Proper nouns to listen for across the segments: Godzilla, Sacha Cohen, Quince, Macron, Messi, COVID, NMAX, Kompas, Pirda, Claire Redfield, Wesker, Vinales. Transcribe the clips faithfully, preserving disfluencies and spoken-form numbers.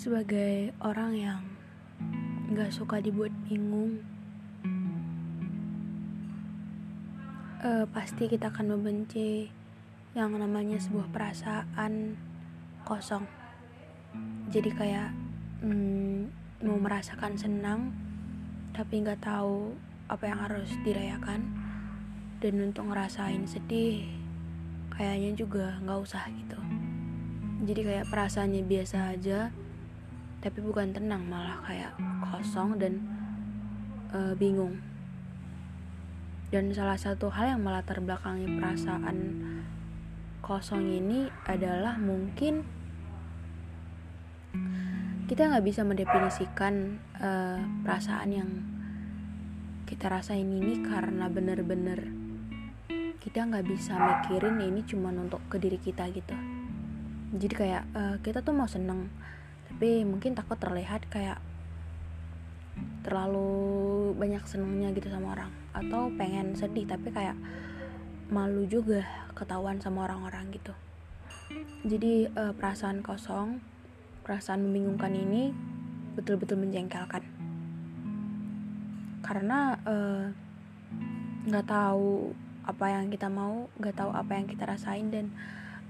Sebagai orang yang gak suka dibuat bingung, e, pasti kita akan membenci yang namanya sebuah perasaan kosong. Jadi kayak mm, mau merasakan senang tapi gak tahu apa yang harus dirayakan, dan untuk ngerasain sedih kayaknya juga gak usah gitu. Jadi kayak perasaannya biasa aja, tapi bukan tenang, malah kayak kosong dan e, bingung. Dan salah satu hal yang melatar belakangi perasaan kosong ini adalah mungkin kita nggak bisa mendefinisikan e, perasaan yang kita rasain ini, karena bener-bener kita nggak bisa mikirin ini cuma untuk ke diri kita gitu. Jadi kayak e, kita tuh mau seneng, tapi mungkin takut terlihat kayak terlalu banyak senangnya gitu sama orang, atau pengen sedih tapi kayak malu juga ketahuan sama orang-orang gitu. Jadi eh, perasaan kosong, perasaan membingungkan ini betul-betul menjengkelkan, karena eh, gak tahu apa yang kita mau, gak tahu apa yang kita rasain, dan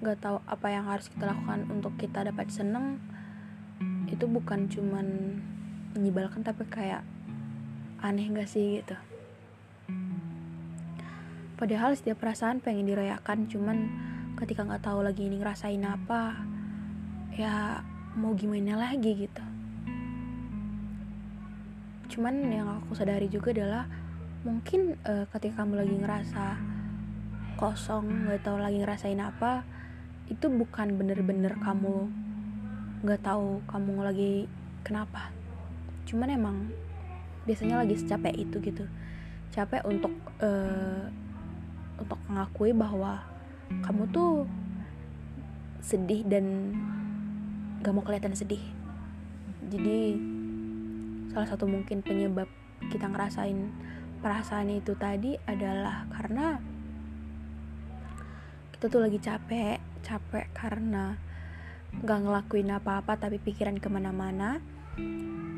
gak tahu apa yang harus kita lakukan untuk kita dapat seneng. Itu bukan cuman menyebalkan, tapi kayak aneh gak sih gitu. Padahal setiap perasaan pengen dirayakan, cuman ketika gak tahu lagi ini ngerasain apa, ya mau gimana lagi gitu. Cuman yang aku sadari juga adalah mungkin uh, ketika kamu lagi ngerasa kosong, gak tahu lagi ngerasain apa, itu bukan bener-bener kamu nggak tahu kamu lagi kenapa, cuman emang biasanya lagi secapek itu gitu, capek untuk uh, untuk mengakui bahwa kamu tuh sedih dan nggak mau kelihatan sedih. Jadi salah satu mungkin penyebab kita ngerasain perasaan itu tadi adalah karena kita tuh lagi capek, capek karena gak ngelakuin apa-apa tapi pikiran kemana-mana,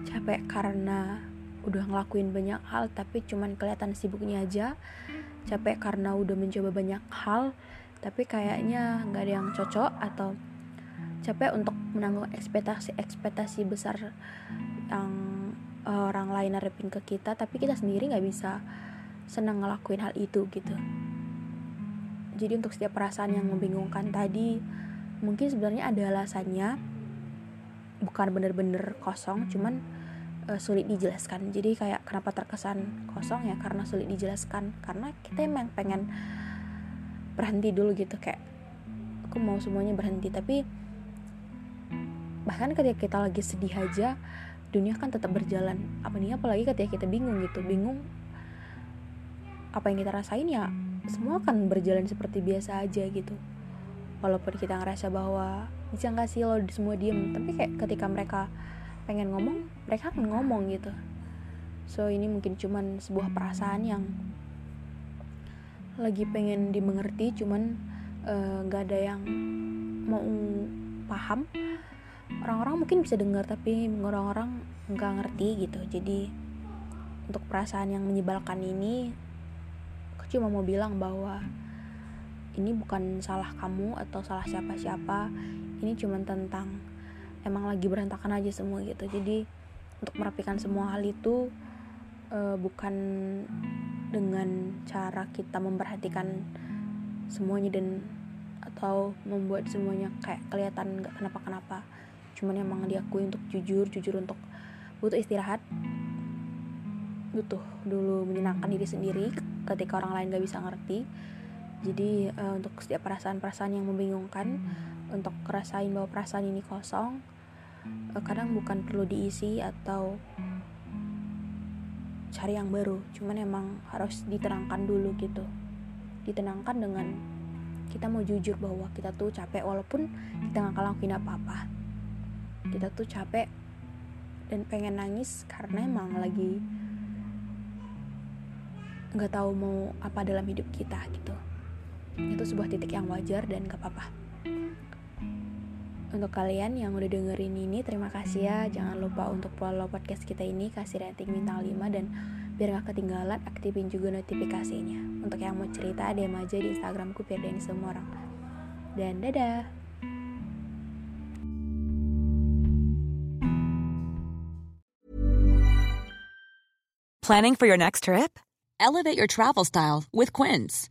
capek karena udah ngelakuin banyak hal tapi cuman kelihatan sibuknya aja, capek karena udah mencoba banyak hal tapi kayaknya gak ada yang cocok, atau capek untuk menanggung ekspektasi-ekspektasi besar yang orang lain harapin ke kita tapi kita sendiri gak bisa senang ngelakuin hal itu gitu. Jadi untuk setiap perasaan yang membingungkan tadi, mungkin sebenarnya ada alasannya, bukan benar-benar kosong, cuman e, sulit dijelaskan. Jadi kayak kenapa terkesan kosong ya, karena sulit dijelaskan, karena kita emang pengen berhenti dulu gitu, kayak aku mau semuanya berhenti. Tapi bahkan ketika kita lagi sedih aja, dunia kan tetap berjalan. Apalagi apalagi ketika kita bingung gitu, bingung apa yang kita rasain, ya semua akan berjalan seperti biasa aja gitu. Walaupun kita ngerasa bahwa bisa gak sih lo semua diem, tapi kayak ketika mereka pengen ngomong, mereka akan ngomong gitu. So ini mungkin cuman sebuah perasaan yang lagi pengen dimengerti, cuman uh, gak ada yang mau paham, orang-orang mungkin bisa dengar tapi orang-orang nggak ngerti gitu. Jadi untuk perasaan yang menyebalkan ini, aku cuma mau bilang bahwa ini bukan salah kamu atau salah siapa-siapa. Ini cuma tentang emang lagi berantakan aja semua gitu. Jadi untuk merapikan semua hal itu e, bukan dengan cara kita memperhatikan semuanya dan atau membuat semuanya kayak kelihatan nggak kenapa-kenapa. Cuman emang diakui untuk jujur, jujur untuk butuh istirahat, butuh dulu menyenangkan diri sendiri ketika orang lain nggak bisa ngerti. Jadi uh, untuk setiap perasaan-perasaan yang membingungkan, untuk ngerasain bahwa perasaan ini kosong, uh, kadang bukan perlu diisi atau cari yang baru. Cuman emang harus ditenangkan dulu gitu. Ditenangkan dengan kita mau jujur bahwa kita tuh capek walaupun kita gak ngelakuin apa-apa. Kita tuh capek dan pengen nangis karena emang lagi gak tahu mau apa dalam hidup kita gitu. Itu sebuah titik yang wajar dan gak apa-apa. Untuk kalian yang udah dengerin ini, terima kasih ya. Jangan lupa untuk follow podcast kita ini, kasih rating bintang lima, dan biar gak ketinggalan, aktifin juga notifikasinya. Untuk yang mau cerita, D M aja di Instagramku Pirda ini semua orang. Dan dadah. Planning for your next trip? Elevate your travel style with Quince.